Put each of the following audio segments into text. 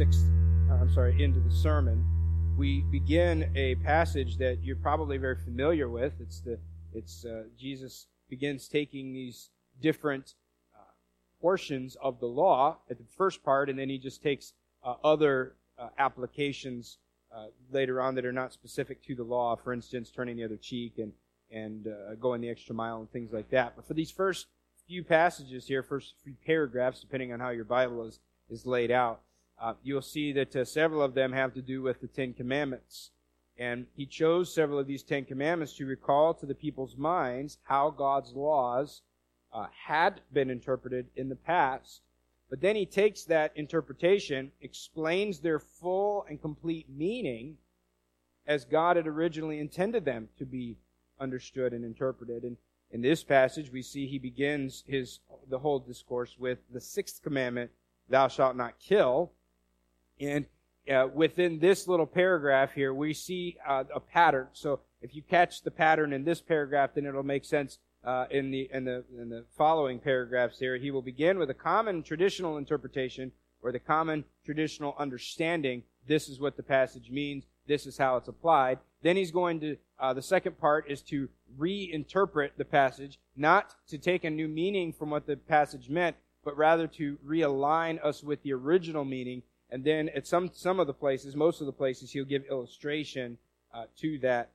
end of the sermon, we begin a passage that you're probably very familiar with. Jesus begins taking these different portions of the law at the first part, and then he just takes other applications later on that are not specific to the law. For instance, turning the other cheek and going the extra mile and things like that. But for these first few passages here, first few paragraphs, depending on how your Bible is laid out, you'll see that several of them have to do with the Ten Commandments. And he chose several of these Ten Commandments to recall to the people's minds how God's laws had been interpreted in the past. But then he takes that interpretation, explains their full and complete meaning as God had originally intended them to be understood and interpreted. And in this passage, we see he begins the whole discourse with the sixth commandment, thou shalt not kill. And within this little paragraph here, we see a pattern. So if you catch the pattern in this paragraph, then it'll make sense in the following paragraphs here. He will begin with a common traditional interpretation, or the common traditional understanding. This is what the passage means. This is how it's applied. Then he's going to, the second part is to reinterpret the passage, not to take a new meaning from what the passage meant, but rather to realign us with the original meaning. And then at most of the places, he'll give illustration to that.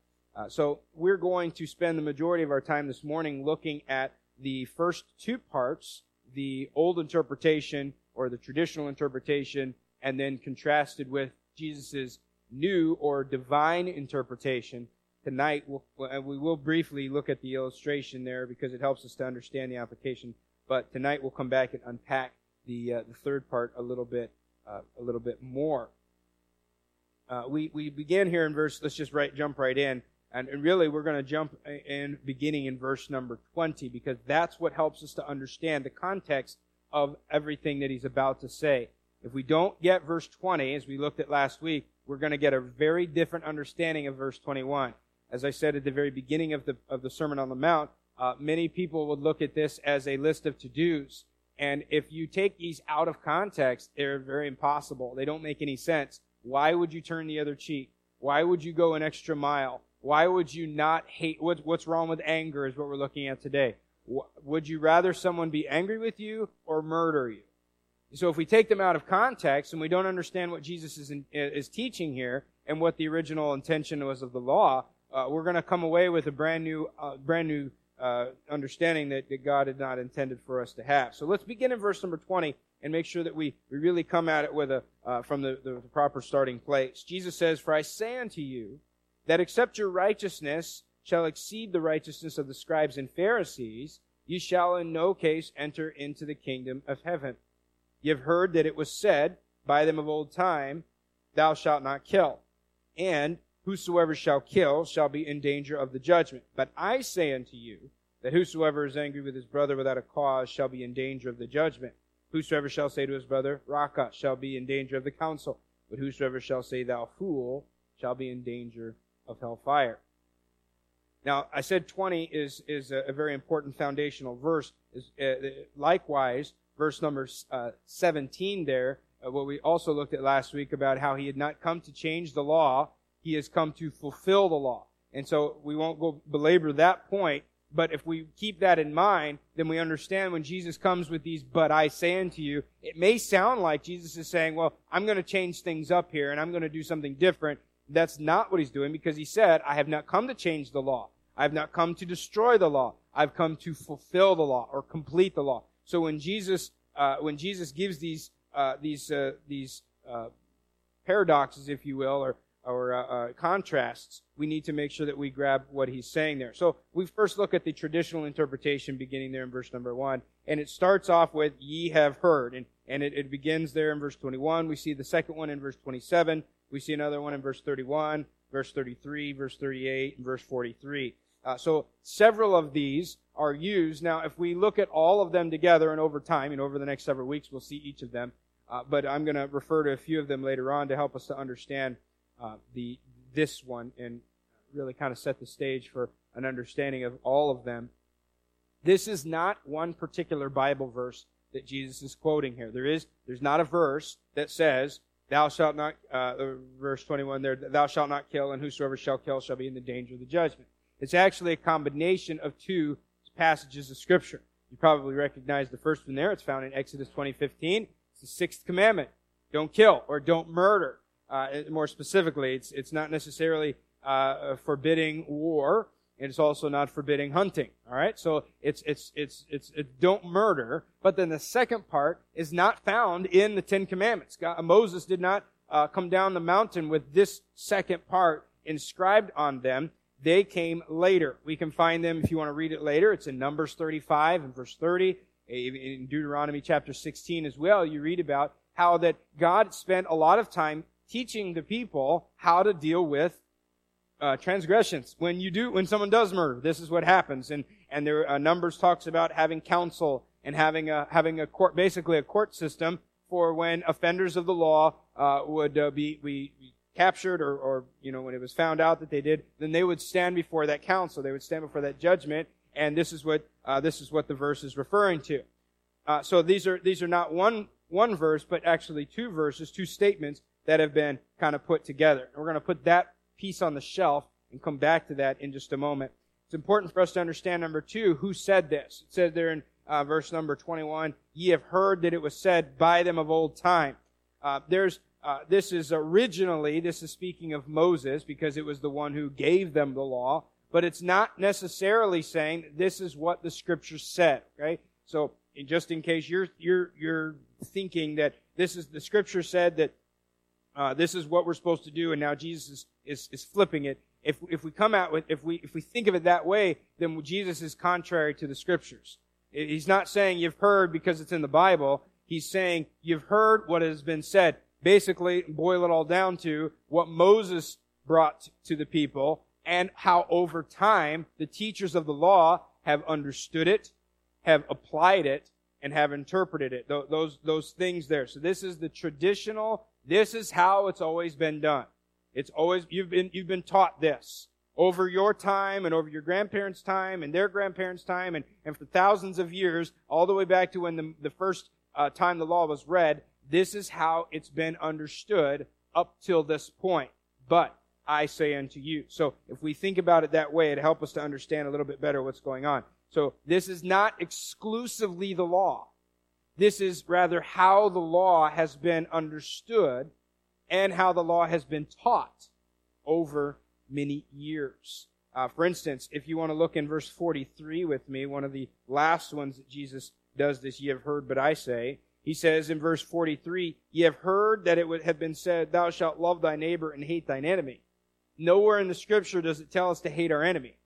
So we're going to spend the majority of our time this morning looking at the first two parts, the old interpretation or the traditional interpretation, and then contrasted with Jesus' new or divine interpretation. Tonight, we will briefly look at the illustration there because it helps us to understand the application. But tonight we'll come back and unpack the third part a little bit more. We begin here in verse. Let's just jump right in, and really we're going to jump in beginning in verse number 20, because that's what helps us to understand the context of everything that he's about to say. If we don't get verse 20, as we looked at last week, we're going to get a very different understanding of verse 21. As I said at the very beginning of the Sermon on the Mount, many people would look at this as a list of to-dos. And if you take these out of context, they're very impossible. They don't make any sense. Why would you turn the other cheek? Why would you go an extra mile? Why would you not hate? What's wrong with anger is what we're looking at today. Would you rather someone be angry with you or murder you? So if we take them out of context and we don't understand what Jesus is teaching here and what the original intention was of the law, we're going to come away with a brand new understanding that God had not intended for us to have. So let's begin in verse number 20 and make sure that we really come at it with from the proper starting place. Jesus says, "For I say unto you, that except your righteousness shall exceed the righteousness of the scribes and Pharisees, ye shall in no case enter into the kingdom of heaven. Ye have heard that it was said by them of old time, thou shalt not kill. And whosoever shall kill shall be in danger of the judgment. But I say unto you, that whosoever is angry with his brother without a cause shall be in danger of the judgment. Whosoever shall say to his brother, Raca, shall be in danger of the council. But whosoever shall say, thou fool, shall be in danger of hellfire." Now, I said 20 is a very important foundational verse. Likewise, verse number 17 there, what we also looked at last week about how he had not come to change the law, he has come to fulfill the law. And so we won't go belabor that point, but if we keep that in mind, then we understand when Jesus comes with these, "But I say unto you," it may sound like Jesus is saying, well, I'm going to change things up here and I'm going to do something different. That's not what he's doing, because he said, "I have not come to change the law. I have not come to destroy the law. I've come to fulfill the law," or complete the law. So when Jesus gives these paradoxes, if you will, or contrasts, we need to make sure that we grab what he's saying there. So we first look at the traditional interpretation beginning there in verse number 1, and it starts off with "ye have heard," and it begins there in verse 21. We see the second one in verse 27. We see another one in verse 31, verse 33, verse 38, and verse 43. So several of these are used. Now, if we look at all of them together and over time, and over the next several weeks, we'll see each of them. But I'm going to refer to a few of them later on to help us to understand this one and really kind of set the stage for an understanding of all of them. This is not one particular Bible verse that Jesus is quoting here. There's not a verse that says Thou shalt not, verse 21 there, thou shalt not kill, and whosoever shall kill shall be in the danger of the judgment. It's actually a combination of two passages of Scripture. You probably recognize the first one there. It's found in Exodus 20:15. It's the sixth commandment. Don't kill or don't murder. More specifically, it's not necessarily forbidding war, and it's also not forbidding hunting. All right, so it's don't murder. But then the second part is not found in the Ten Commandments. Moses did not come down the mountain with this second part inscribed on them. They came later. We can find them if you want to read it later. It's in Numbers 35 and verse 30, in Deuteronomy chapter 16 as well. You read about how that God spent a lot of time teaching the people how to deal with transgressions. When someone does murder, this is what happens. And there, Numbers talks about having counsel and having a court, basically a court system for when offenders of the law would be captured or when it was found out that they did, then they would stand before that council. They would stand before that judgment, and this is what the verse is referring to. So these are not one verse, but actually two verses, two statements that have been kind of put together. And we're going to put that piece on the shelf and come back to that in just a moment. It's important for us to understand, number two, who said this. It says there in verse number 21, ye have heard that it was said by them of old time. This is speaking of Moses, because it was the one who gave them the law, but it's not necessarily saying this is what the Scripture said, okay? So, just in case you're thinking that this is, the Scripture said that this is what we're supposed to do, and now Jesus is flipping it. If we think of it that way, then Jesus is contrary to the Scriptures. He's not saying you've heard because it's in the Bible. He's saying you've heard what has been said. Basically, boil it all down to what Moses brought to the people and how over time the teachers of the law have understood it, have applied it, and have interpreted it. Those things there. So this is the traditional, this is how it's always been done. It's always, you've been taught this over your time and over your grandparents' time and their grandparents' time and for thousands of years, all the way back to when the first time the law was read. This is how it's been understood up till this point. But I say unto you. So if we think about it that way, it'll help us to understand a little bit better what's going on. So this is not exclusively the law. This is rather how the law has been understood and how the law has been taught over many years. For instance, if you want to look in verse 43 with me, one of the last ones that Jesus does this, ye have heard, but I say. He says in verse 43, ye have heard that it would have been said, thou shalt love thy neighbor and hate thine enemy. Nowhere in the Scripture does it tell us to hate our enemy.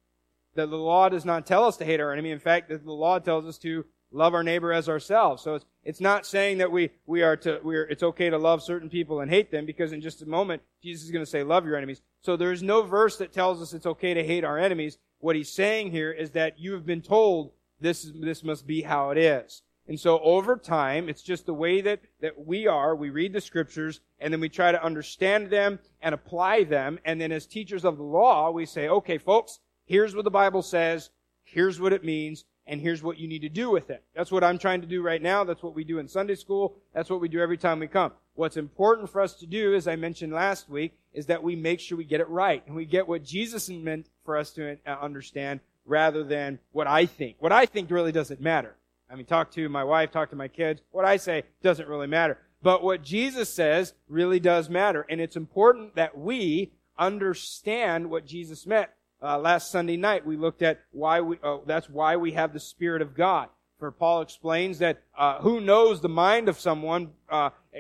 The law does not tell us to hate our enemy. In fact, the law tells us to love our neighbor as ourselves. So it's not saying that it's okay to love certain people and hate them, because in just a moment, Jesus is going to say, love your enemies. So there is no verse that tells us it's okay to hate our enemies. What he's saying here is that you have been told this must be how it is. And so over time, it's just the way that we read the Scriptures, and then we try to understand them and apply them. And then as teachers of the law, we say, okay, folks, here's what the Bible says, here's what it means, and here's what you need to do with it. That's what I'm trying to do right now. That's what we do in Sunday school. That's what we do every time we come. What's important for us to do, as I mentioned last week, is that we make sure we get it right, and we get what Jesus meant for us to understand rather than what I think. What I think really doesn't matter. I mean, talk to my wife, talk to my kids. What I say doesn't really matter. But what Jesus says really does matter. And it's important that we understand what Jesus meant. Last Sunday night, we looked at that's why we have the Spirit of God. For Paul explains that who knows the mind of someone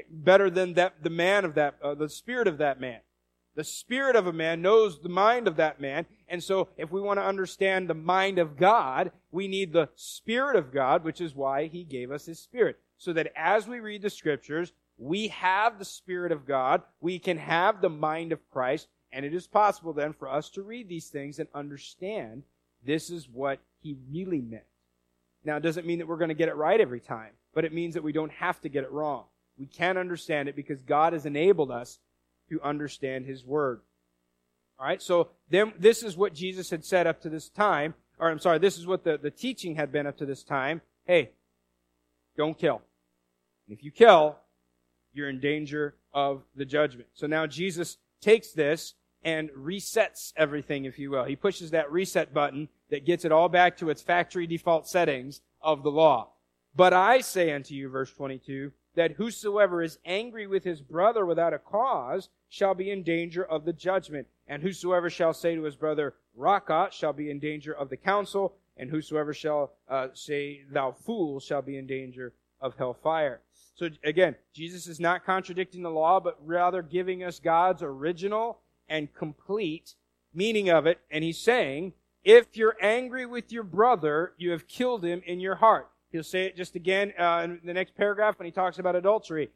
better than the spirit of that man. The spirit of a man knows the mind of that man. And so if we want to understand the mind of God, we need the Spirit of God, which is why he gave us his Spirit. So that as we read the Scriptures, we have the Spirit of God. We can have the mind of Christ. And it is possible then for us to read these things and understand this is what he really meant. Now, it doesn't mean that we're going to get it right every time, but it means that we don't have to get it wrong. We can understand it because God has enabled us to understand his word. All right, so then this is what Jesus had said up to this time, or I'm sorry, this is what the teaching had been up to this time. Hey, don't kill. And if you kill, you're in danger of the judgment. So now Jesus takes this and resets everything, if you will. He pushes that reset button that gets it all back to its factory default settings of the law. But I say unto you, verse 22, that whosoever is angry with his brother without a cause shall be in danger of the judgment. And whosoever shall say to his brother, Raca, shall be in danger of the council. And whosoever shall say, thou fool, shall be in danger of hellfire. So again, Jesus is not contradicting the law, but rather giving us God's original and complete meaning of it. And he's saying, if you're angry with your brother, you have killed him in your heart. He'll say it just again in the next paragraph when he talks about adultery.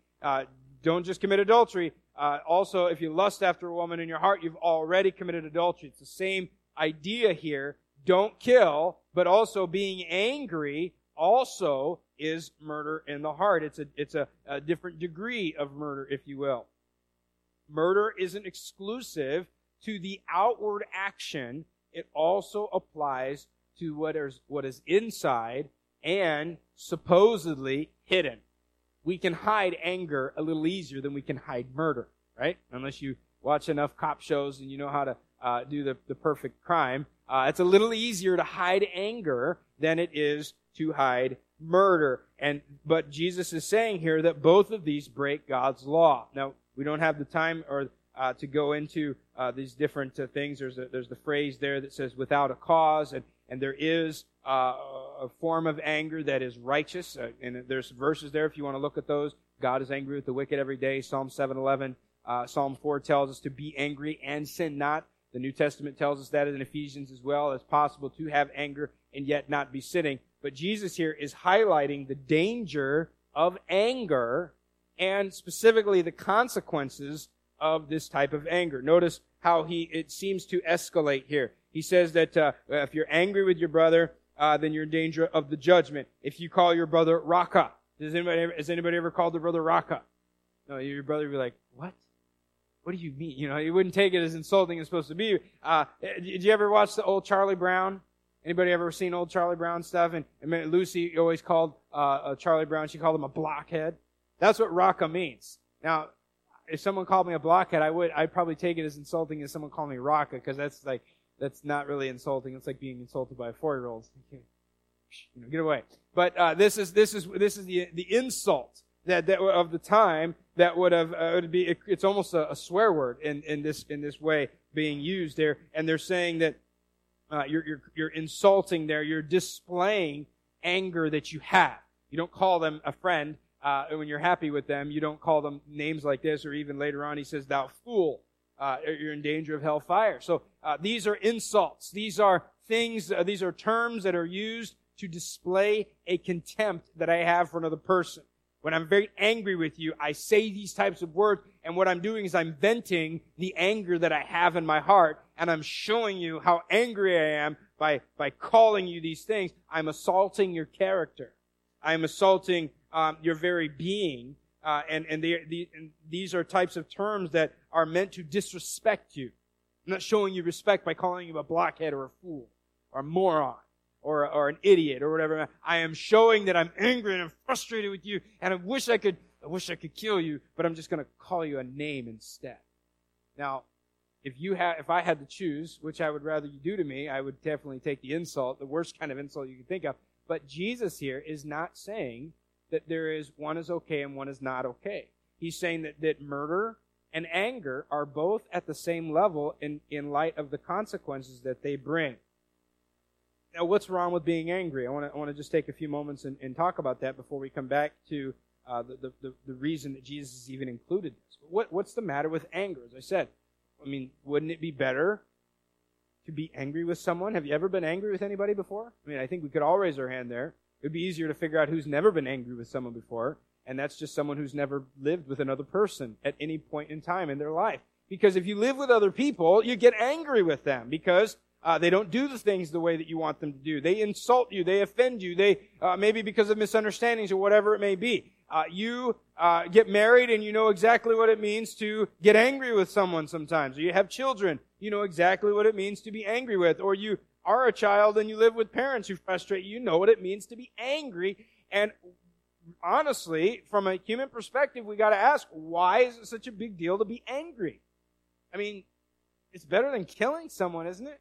Don't just commit adultery. Also, if you lust after a woman in your heart, you've already committed adultery. It's the same idea here. Don't kill, but also being angry also is murder in the heart. It's a different degree of murder, if you will. Murder isn't exclusive to the outward action. It also applies to what is inside and supposedly hidden. We can hide anger a little easier than we can hide murder, right? Unless you watch enough cop shows and you know how to do the perfect crime. It's a little easier to hide anger than it is to hide murder. But Jesus is saying here that both of these break God's law. Now, we don't have the time to go into these different things. There's the phrase there that says without a cause, and there is a form of anger that is righteous. And there's verses there if you want to look at those. God is angry with the wicked every day. Psalm 7:11, Psalm 4 tells us to be angry and sin not. The New Testament tells us that in Ephesians as well. It's possible to have anger and yet not be sinning. But Jesus here is highlighting the danger of anger and specifically the consequences of this type of anger. Notice how it seems to escalate here. He says that if you're angry with your brother, then you're in danger of the judgment. If you call your brother Raca, has anybody ever called their brother Raca? No, your brother would be like, what? What do you mean? You know, you wouldn't take it as insulting as it's supposed to be. Did you ever watch the old Charlie Brown? Anybody ever seen old Charlie Brown stuff? And Lucy always called Charlie Brown, she called him a blockhead. That's what Raca means. Now, if someone called me a blockhead, I'd probably take it as insulting as someone called me Raca, because that's not really insulting. It's like being insulted by a 4-year-old. You know, get away. But this is the insult that of the time that would have it's almost a swear word in this way being used there, and they're saying that you're insulting there, you're displaying anger that you have. You don't call them a friend when you're happy with them. You don't call them names like this, or even later on he says thou fool, you're in danger of hellfire. So these are insults. These are things. These are terms that are used to display a contempt that I have for another person. When I'm very angry with you, I say these types of words, and what I'm doing is I'm venting the anger that I have in my heart, and I'm showing you how angry I am by calling you these things. I'm assaulting your character. I'm assaulting your very being, and these are types of terms that are meant to disrespect you. I'm not showing you respect by calling you a blockhead or a fool or a moron. Or an idiot or whatever. I am showing that I'm angry and I'm frustrated with you, and I wish I could kill you, but I'm just going to call you a name instead. Now, if I had to choose which I would rather you do to me, I would definitely take the insult, the worst kind of insult you could think of. But Jesus here is not saying that there is one is okay and one is not okay. He's saying that murder and anger are both at the same level in light of the consequences that they bring. Now, what's wrong with being angry? I want to just take a few moments and talk about that before we come back to the reason that Jesus has even included this. What's the matter with anger? As I said, wouldn't it be better to be angry with someone? Have you ever been angry with anybody before? I think we could all raise our hand there. It would be easier to figure out who's never been angry with someone before, and that's just someone who's never lived with another person at any point in time in their life. Because if you live with other people, you get angry with them because they don't do the things the way that you want them to do. They insult you. They offend you. They maybe because of misunderstandings or whatever it may be. You get married and you know exactly what it means to get angry with someone sometimes. Or you have children. You know exactly what it means to be angry with. Or you are a child and you live with parents who frustrate you. You know what it means to be angry. And honestly, from a human perspective, we got to ask, why is it such a big deal to be angry? I mean, it's better than killing someone, isn't it?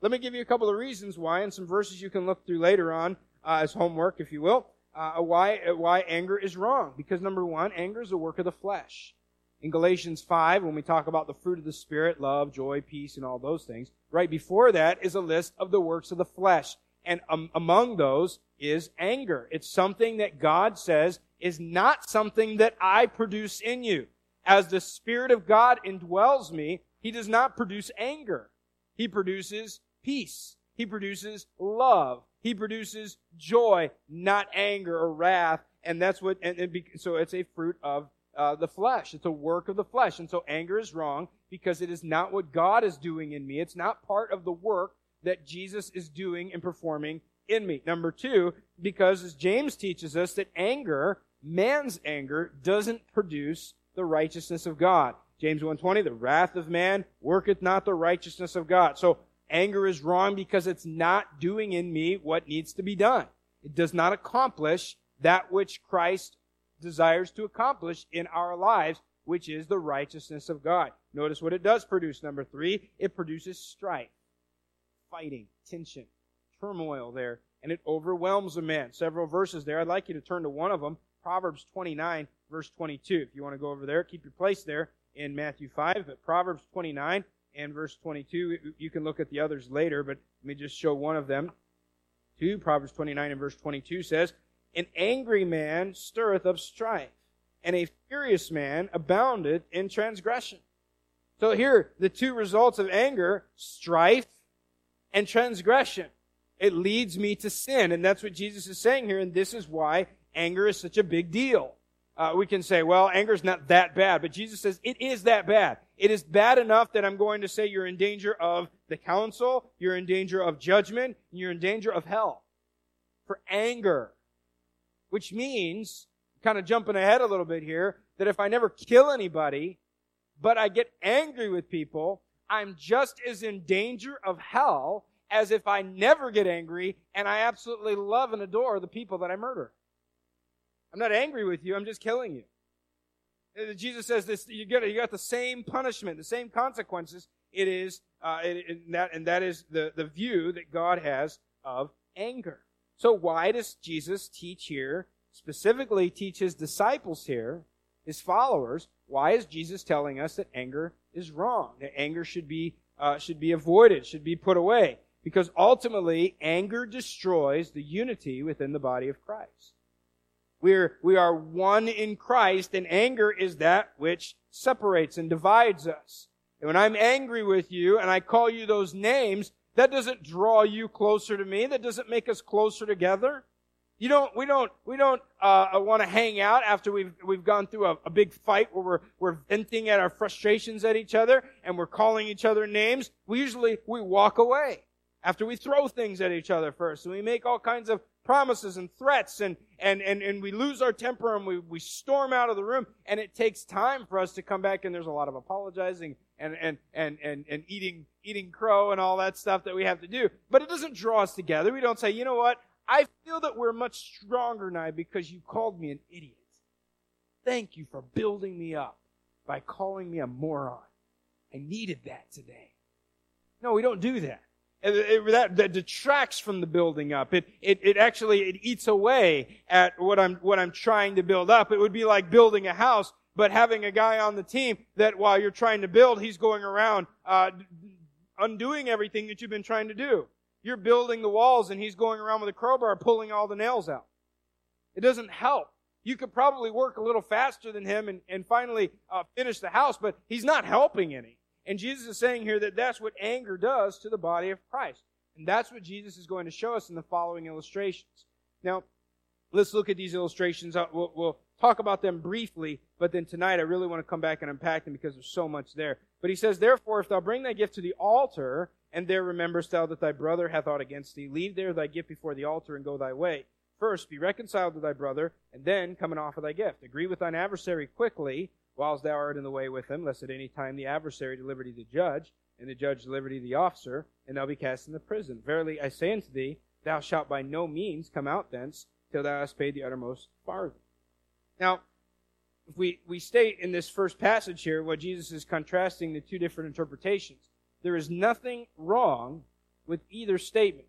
Let me give you a couple of reasons why, and some verses you can look through later on as homework, if you will, why anger is wrong. Because number one, anger is a work of the flesh. In Galatians 5, when we talk about the fruit of the Spirit, love, joy, peace, and all those things, right before that is a list of the works of the flesh. And among those is anger. It's something that God says is not something that I produce in you. As the Spirit of God indwells me, He does not produce anger. He produces peace. He produces love. He produces joy, not anger or wrath. And that's what, so it's a fruit of the flesh. It's a work of the flesh. And so anger is wrong because it is not what God is doing in me. It's not part of the work that Jesus is doing and performing in me. Number two, because as James teaches us that anger, man's anger, doesn't produce the righteousness of God. James 1:20, the wrath of man worketh not the righteousness of God. So anger is wrong because it's not doing in me what needs to be done. It does not accomplish that which Christ desires to accomplish in our lives, which is the righteousness of God. Notice what it does produce. Number three, it produces strife, fighting, tension, turmoil there, and it overwhelms a man. Several verses there. I'd like you to turn to one of them, Proverbs 29, verse 22. If you want to go over there, keep your place there in Matthew 5, but Proverbs 29 and verse 22, you can look at the others later, but let me just show one of them. Proverbs 29 and verse 22 says, "An angry man stirreth up strife, and a furious man aboundeth in transgression." So here, the two results of anger, strife and transgression. It leads me to sin, and that's what Jesus is saying here, and this is why anger is such a big deal. We can say, well, anger is not that bad. But Jesus says it is that bad. It is bad enough that I'm going to say you're in danger of the council, you're in danger of judgment, and you're in danger of hell for anger. Which means, kind of jumping ahead a little bit here, that if I never kill anybody, but I get angry with people, I'm just as in danger of hell as if I never get angry and I absolutely love and adore the people that I murder. I'm not angry with you. I'm just killing you. Jesus says this: you got the same punishment, the same consequences. It is, and that is the view that God has of anger. So why does Jesus teach here, specifically teach His disciples here, His followers? Why is Jesus telling us that anger is wrong? That anger should be avoided, should be put away, because ultimately anger destroys the unity within the body of Christ. We are one in Christ, and anger is that which separates and divides us. And when I'm angry with you and I call you those names, that doesn't draw you closer to me. That doesn't make us closer together. We don't want to hang out after we've gone through a big fight where we're venting at our frustrations at each other and we're calling each other names. We usually walk away after we throw things at each other first, and we make all kinds of promises and threats, and we lose our temper, and we storm out of the room, and it takes time for us to come back, and there's a lot of apologizing and eating crow and all that stuff that we have to do. But it doesn't draw us together. We don't say, you know what? I feel that we're much stronger now because you called me an idiot. Thank you for building me up by calling me a moron. I needed that today. No, we don't do that. That detracts from the building up. It actually eats away at what I'm trying to build up. It would be like building a house, but having a guy on the team that while you're trying to build, he's going around undoing everything that you've been trying to do. You're building the walls, and he's going around with a crowbar pulling all the nails out. It doesn't help. You could probably work a little faster than him and finally finish the house, but he's not helping any. And Jesus is saying here that that's what anger does to the body of Christ. And that's what Jesus is going to show us in the following illustrations. Now, let's look at these illustrations. We'll talk about them briefly, but then tonight I really want to come back and unpack them because there's so much there. But he says, "Therefore, if thou bring thy gift to the altar, and there rememberest thou that thy brother hath aught against thee, leave there thy gift before the altar, and go thy way. First, be reconciled to thy brother, and then come and offer thy gift. Agree with thine adversary quickly, whilst thou art in the way with him, lest at any time the adversary deliver thee the judge, and the judge deliver thee the officer, and thou be cast into prison. Verily I say unto thee, thou shalt by no means come out thence till thou hast paid the uttermost farthing. Now, if we state in this first passage here what Jesus is contrasting the two different interpretations. There is nothing wrong with either statement.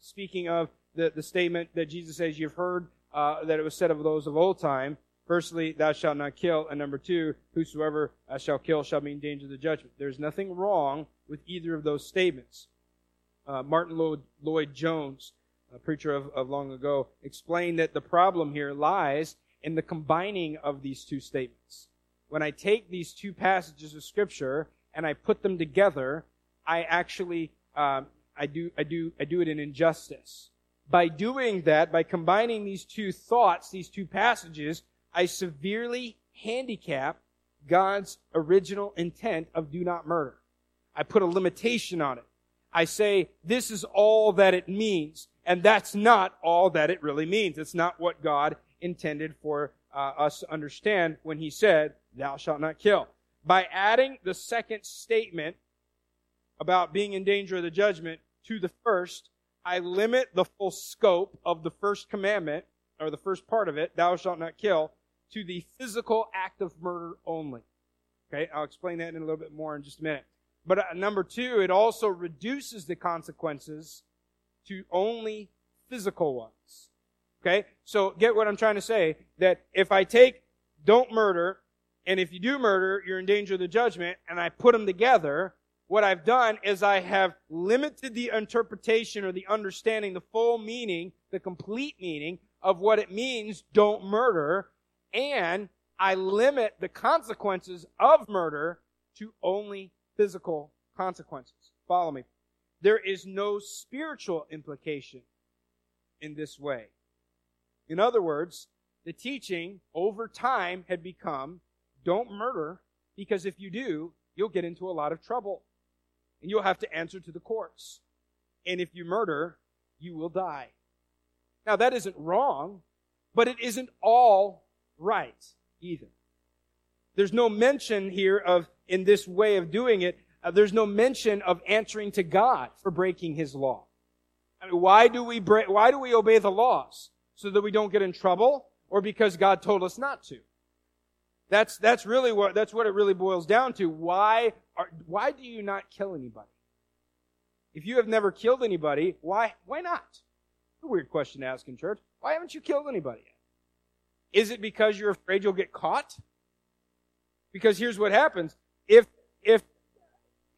Speaking of the statement that Jesus says, you've heard that it was said of those of old time, firstly, thou shalt not kill, and number two, whosoever shall kill shall be in danger of the judgment. There's nothing wrong with either of those statements. Martin Lloyd-Jones, a preacher of long ago, explained that the problem here lies in the combining of these two statements. When I take these two passages of Scripture and I put them together, I actually I do it an injustice. By doing that, by combining these two thoughts, these two passages, I severely handicap God's original intent of do not murder. I put a limitation on it. I say, this is all that it means, and that's not all that it really means. It's not what God intended for us to understand when he said, thou shalt not kill. By adding the second statement about being in danger of the judgment to the first, I limit the full scope of the first commandment, or the first part of it, thou shalt not kill, to the physical act of murder only. Okay, I'll explain that in a little bit more in just a minute. But number two, it also reduces the consequences to only physical ones. Okay, so get what I'm trying to say, that if I take don't murder, and if you do murder, you're in danger of the judgment, and I put them together, what I've done is I have limited the interpretation or the understanding, the full meaning, the complete meaning of what it means, don't murder, and I limit the consequences of murder to only physical consequences. Follow me. There is no spiritual implication in this way. In other words, the teaching over time had become, don't murder, because if you do, you'll get into a lot of trouble, and you'll have to answer to the courts. And if you murder, you will die. Now, that isn't wrong, but it isn't all right either. There's no mention here of, in this way of doing it, there's no mention of answering to God for breaking his law. I mean, why do we obey the laws? So that we don't get in trouble, or because God told us not to? That's what it really boils down to. Why do you not kill anybody? If you have never killed anybody, why not? A weird question to ask in church. Why haven't you killed anybody yet? Is it because you're afraid you'll get caught? Because here's what happens. If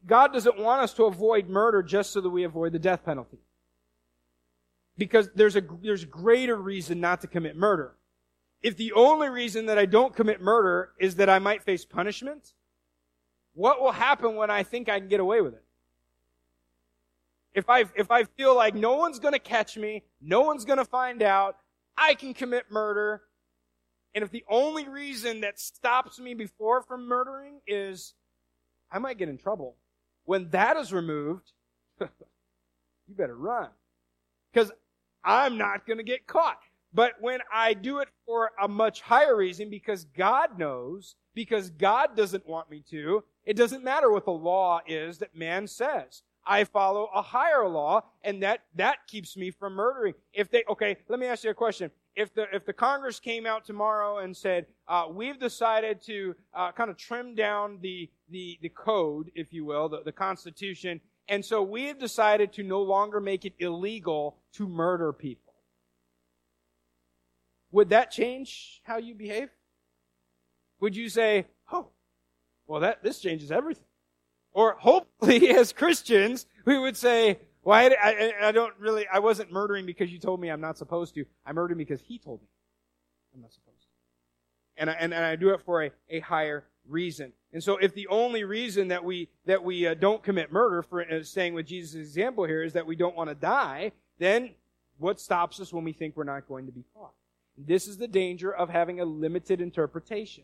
God doesn't want us to avoid murder just so that we avoid the death penalty. Because there's greater reason not to commit murder. If the only reason that I don't commit murder is that I might face punishment, what will happen when I think I can get away with it? If I feel like no one's going to catch me, no one's going to find out, I can commit murder, and if the only reason that stops me before from murdering is I might get in trouble, when that is removed, you better run. Because I'm not going to get caught. But when I do it for a much higher reason, because God knows, because God doesn't want me to, it doesn't matter what the law is that man says. I follow a higher law, and that keeps me from murdering. Let me ask you a question. If the Congress came out tomorrow and said, we've decided to kind of trim down the code, if you will, the Constitution, and so we have decided to no longer make it illegal to murder people. Would that change how you behave? Would you say, oh, well, this changes everything? Or hopefully, as Christians, we would say, well, I wasn't murdering because you told me I'm not supposed to. I murdered because he told me I'm not supposed to. And I do it for a higher reason. And so if the only reason that we don't commit murder, for staying with Jesus' example here, is that we don't want to die, then what stops us when we think we're not going to be caught? This is the danger of having a limited interpretation.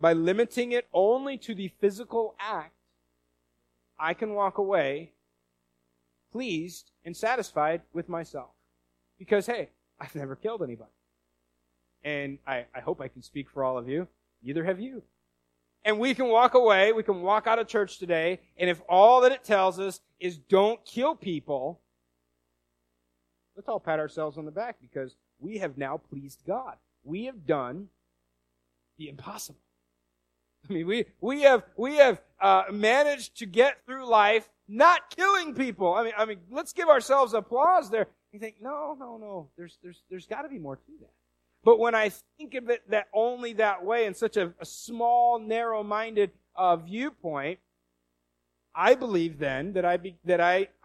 By limiting it only to the physical act, I can walk away pleased and satisfied with myself. Because, hey, I've never killed anybody. And I hope I can speak for all of you. Neither have you. And we can walk away, we can walk out of church today, and if all that it tells us is don't kill people, Let's all pat ourselves on the back because we have now pleased God. We have done the impossible. I mean, we have managed to get through life not killing people. I mean, let's give ourselves applause there. You think, no. There's got to be more to that. But when I think of it that only that way in such a small, narrow-minded viewpoint, I believe then that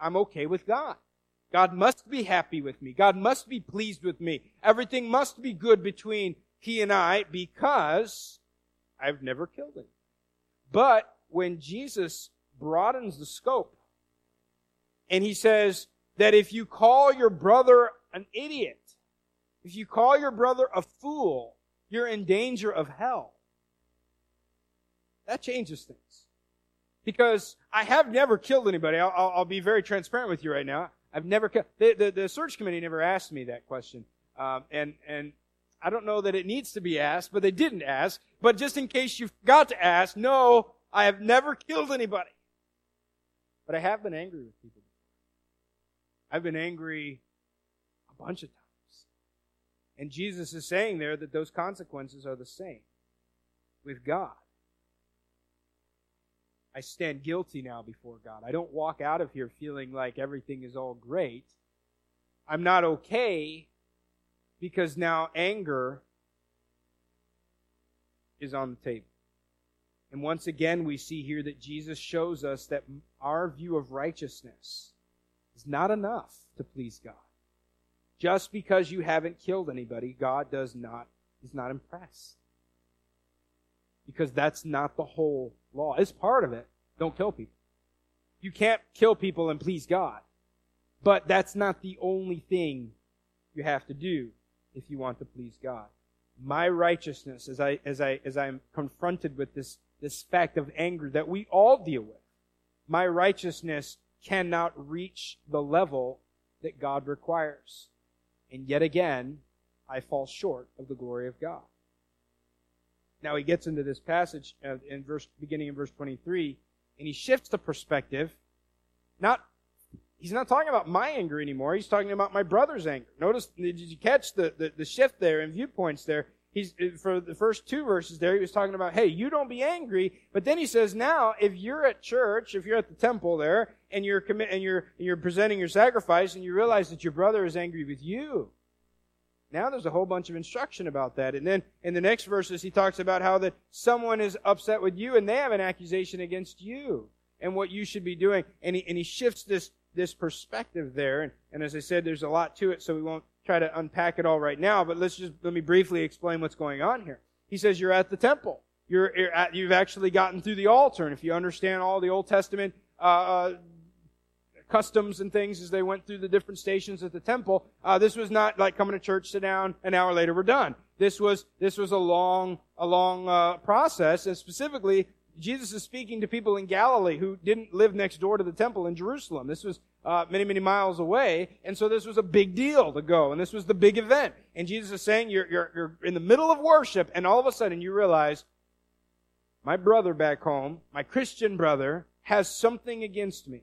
I'm okay with God. God must be happy with me. God must be pleased with me. Everything must be good between He and I because I've never killed him. But when Jesus broadens the scope and he says that if you call your brother an idiot, if you call your brother a fool, you're in danger of hell. That changes things. Because I have never killed anybody. I'll be very transparent with you right now. I've never killed. The search committee never asked me that question. And I don't know that it needs to be asked, but they didn't ask. But just in case you forgot to ask, no, I have never killed anybody. But I have been angry with people. I've been angry a bunch of times. And Jesus is saying there that those consequences are the same with God. I stand guilty now before God. I don't walk out of here feeling like everything is all great. I'm not okay because now anger is on the table. And once again, we see here that Jesus shows us that our view of righteousness is not enough to please God. Just because you haven't killed anybody, God is not impressed. Because that's not the whole law. It's part of it. Don't kill people. You can't kill people and please God. But that's not the only thing you have to do if you want to please God. My righteousness, as I'm confronted with this fact of anger that we all deal with, my righteousness cannot reach the level that God requires. And yet again, I fall short of the glory of God. Now he gets into this passage beginning in verse 23, and he shifts the perspective. He's not talking about my anger anymore. He's talking about my brother's anger. Notice, did you catch the shift there and viewpoints there? For the first two verses there, he was talking about, hey, you don't be angry. But then he says, now, if you're at church, if you're at the temple there, and you're presenting your sacrifice, and you realize that your brother is angry with you, now there's a whole bunch of instruction about that. And then in the next verses, he talks about how that someone is upset with you, and they have an accusation against you, and what you should be doing. And he shifts this perspective there, and as I said, there's a lot to it, so we won't try to unpack it all right now, but let me briefly explain what's going on here. He says you're at the temple. You've actually gotten through the altar, and if you understand all the Old Testament customs and things as they went through the different stations at the temple, this was not like coming to church, sit down, an hour later we're done. This was a long process, and specifically Jesus is speaking to people in Galilee who didn't live next door to the temple in Jerusalem. This was many, many miles away, and so this was a big deal to go, and this was the big event. And Jesus is saying, you're in the middle of worship, and all of a sudden you realize, my brother back home, my Christian brother, has something against me.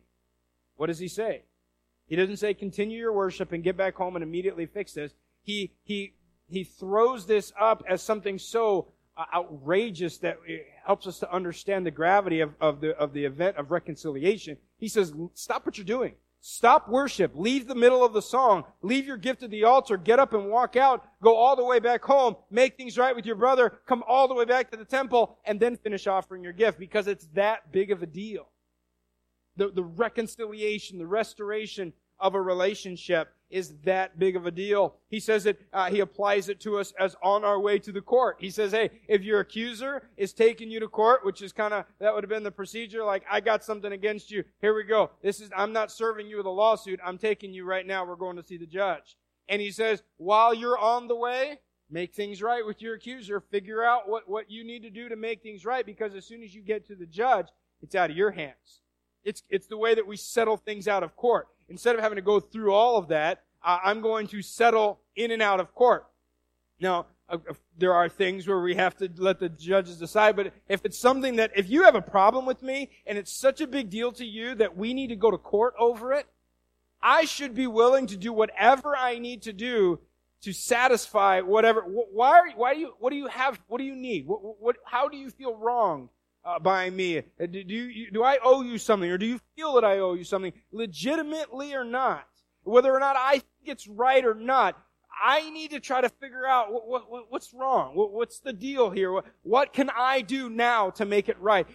What does he say? He doesn't say, continue your worship and get back home and immediately fix this. He throws this up as something so outrageous that it helps us to understand the gravity of the event of reconciliation. He says, stop what you're doing. Stop worship. Leave the middle of the song. Leave your gift at the altar. Get up and walk out. Go all the way back home. Make things right with your brother. Come all the way back to the temple and then finish offering your gift, because it's that big of a deal. The reconciliation, the restoration of a relationship is that big of a deal. He says that he applies it to us as on our way to the court. He says, hey, if your accuser is taking you to court, which is that would have been the procedure, like, I got something against you, here we go. I'm not serving you with a lawsuit, I'm taking you right now, we're going to see the judge. And he says, while you're on the way, make things right with your accuser, figure out what you need to do to make things right, because as soon as you get to the judge, it's out of your hands. It's the way that we settle things out of court. Instead of having to go through all of that, I'm going to settle in and out of court. Now, there are things where we have to let the judges decide, but if you have a problem with me and it's such a big deal to you that we need to go to court over it, I should be willing to do whatever I need to do to satisfy whatever. What do you need? How do you feel wronged by me? Do I owe you something, or do you feel that I owe you something, legitimately or not? Whether or not I think it's right or not, I need to try to figure out what's wrong. What's the deal here? What can I do now to make it right?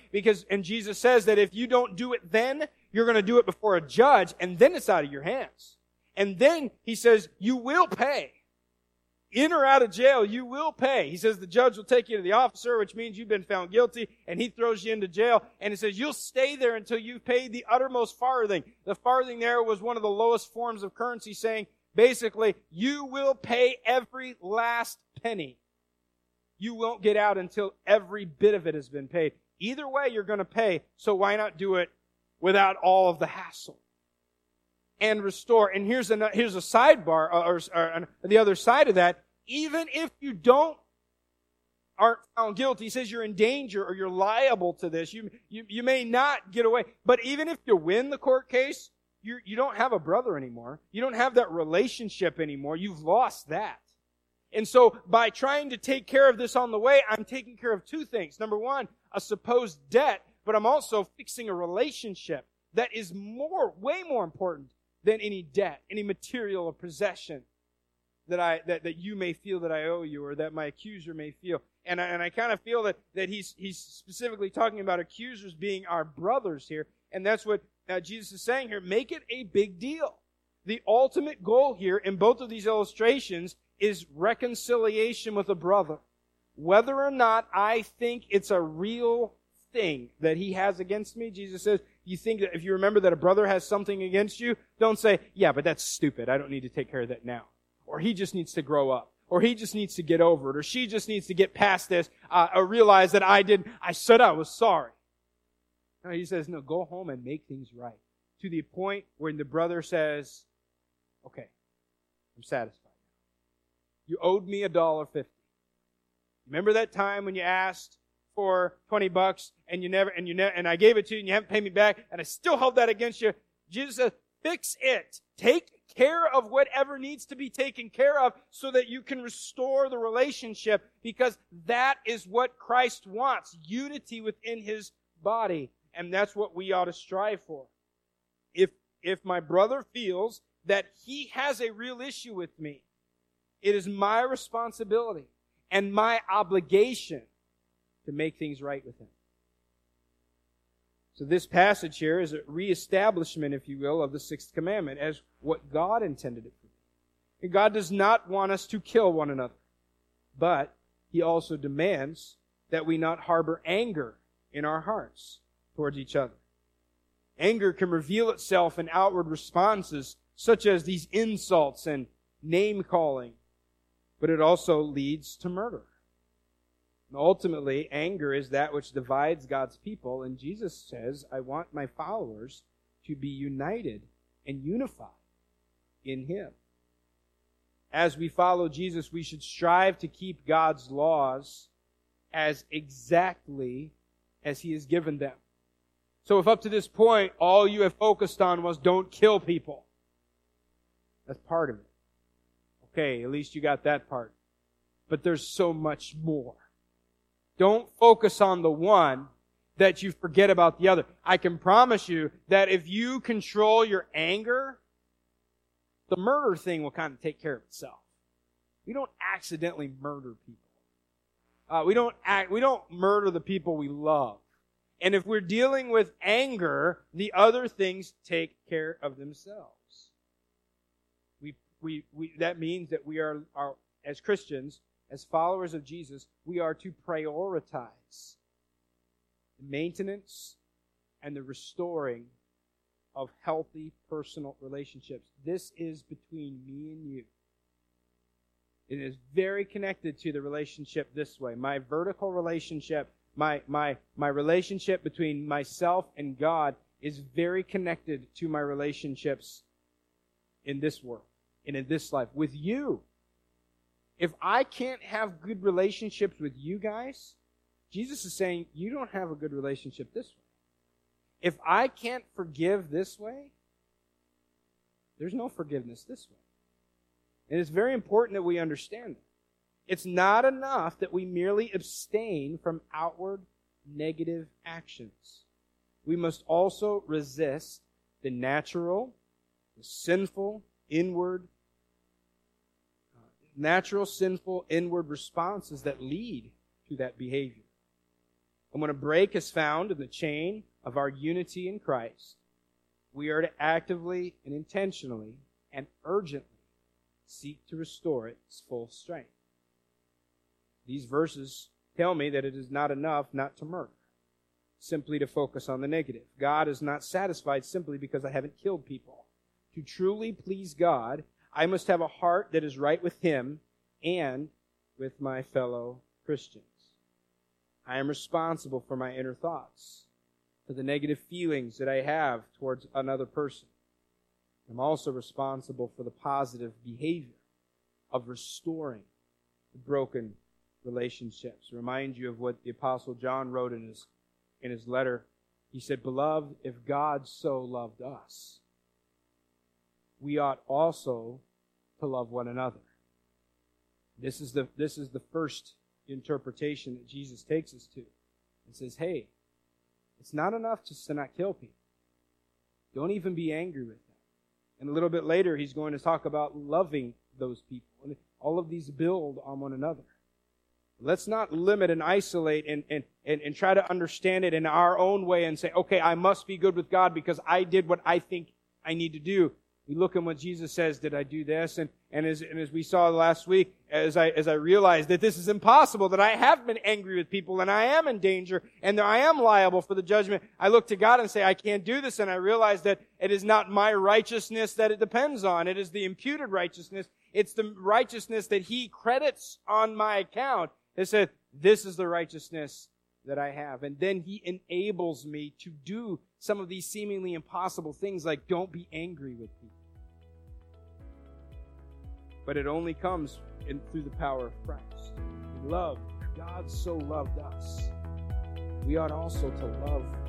And Jesus says that if you don't do it then, you're going to do it before a judge, and then it's out of your hands. And then he says, you will pay. In or out of jail, you will pay. He says the judge will take you to the officer, which means you've been found guilty, and he throws you into jail. And it says you'll stay there until you've paid the uttermost farthing. The farthing there was one of the lowest forms of currency, saying, basically, you will pay every last penny. You won't get out until every bit of it has been paid. Either way, you're going to pay, so why not do it without all of the hassle? And restore. And here's a sidebar, or the other side of that. Even if you aren't found guilty, he says you're in danger or you're liable to this. You may not get away. But even if you win the court case, you don't have a brother anymore. You don't have that relationship anymore. You've lost that. And so by trying to take care of this on the way, I'm taking care of two things. Number one, a supposed debt, but I'm also fixing a relationship that is way more important than any debt, any material or possession that you may feel that I owe you, or that my accuser may feel. And I kind of feel that he's specifically talking about accusers being our brothers here. And that's what Jesus is saying here. Make it a big deal. The ultimate goal here in both of these illustrations is reconciliation with a brother. Whether or not I think it's a real thing that he has against me, Jesus says, you think that if you remember that a brother has something against you, don't say, yeah, but that's stupid. I don't need to take care of that now. Or he just needs to grow up. Or he just needs to get over it. Or she just needs to get past this. Or realize that I said I was sorry. No, he says, no, go home and make things right. To the point where the brother says, okay, I'm satisfied. You owed me $1.50. Remember that time when you asked for $20 and you never, and I gave it to you and you haven't paid me back, and I still hold that against you? Jesus says, fix it. Take care of whatever needs to be taken care of so that you can restore the relationship, because that is what Christ wants, unity within his body. And that's what we ought to strive for. If my brother feels that he has a real issue with me, it is my responsibility and my obligation to make things right with him. So this passage here is a reestablishment, if you will, of the sixth commandment as what God intended it to be. And God does not want us to kill one another, but he also demands that we not harbor anger in our hearts towards each other. Anger can reveal itself in outward responses such as these insults and name-calling, but it also leads to murder. Ultimately, anger is that which divides God's people, and Jesus says, I want my followers to be united and unified in him. As we follow Jesus, we should strive to keep God's laws as exactly as he has given them. So if up to this point, all you have focused on was don't kill people, that's part of it. Okay, at least you got that part. But there's so much more. Don't focus on the one that you forget about the other. I can promise you that if you control your anger, the murder thing will kind of take care of itself. We don't accidentally murder people. We don't murder the people we love. And if we're dealing with anger, the other things take care of themselves. That means that we are as Christians, as followers of Jesus, we are to prioritize the maintenance and the restoring of healthy personal relationships. This is between me and you. It is very connected to the relationship this way. My vertical relationship, my relationship between myself and God is very connected to my relationships in this world and in this life with you. If I can't have good relationships with you guys, Jesus is saying you don't have a good relationship this way. If I can't forgive this way, There's no forgiveness this way. And it's very important that we understand that. It's not enough that we merely abstain from outward negative actions. We must also resist the natural, the sinful, inward, responses that lead to that behavior. And when a break is found in the chain of our unity in Christ, we are to actively and intentionally and urgently seek to restore its full strength. These verses tell me that it is not enough not to murder, simply to focus on the negative. God is not satisfied simply because I haven't killed people. To truly please God, I must have a heart that is right with Him and with my fellow Christians. I am responsible for my inner thoughts, for the negative feelings that I have towards another person. I'm also responsible for the positive behavior of restoring the broken relationships. I remind you of what the Apostle John wrote in his letter. He said, "Beloved, if God so loved us, we ought also to love one another." This is the first interpretation that Jesus takes us to. It says, hey, it's not enough just to not kill people. Don't even be angry with them. And a little bit later, he's going to talk about loving those people. And all of these build on one another. Let's not limit and isolate and try to understand it in our own way and say, okay, I must be good with God because I did what I think I need to do. We look at what Jesus says, did I do this? And as we saw last week, as I realized that this is impossible, that I have been angry with people and I am in danger and I am liable for the judgment, I look to God and say, I can't do this. And I realize that it is not my righteousness that it depends on. It is the imputed righteousness. It's the righteousness that He credits on my account. It said, this is the righteousness that I have. And then He enables me to do some of these seemingly impossible things, like don't be angry with people. But it only comes through the power of Christ. Love. God so loved us. We ought also to love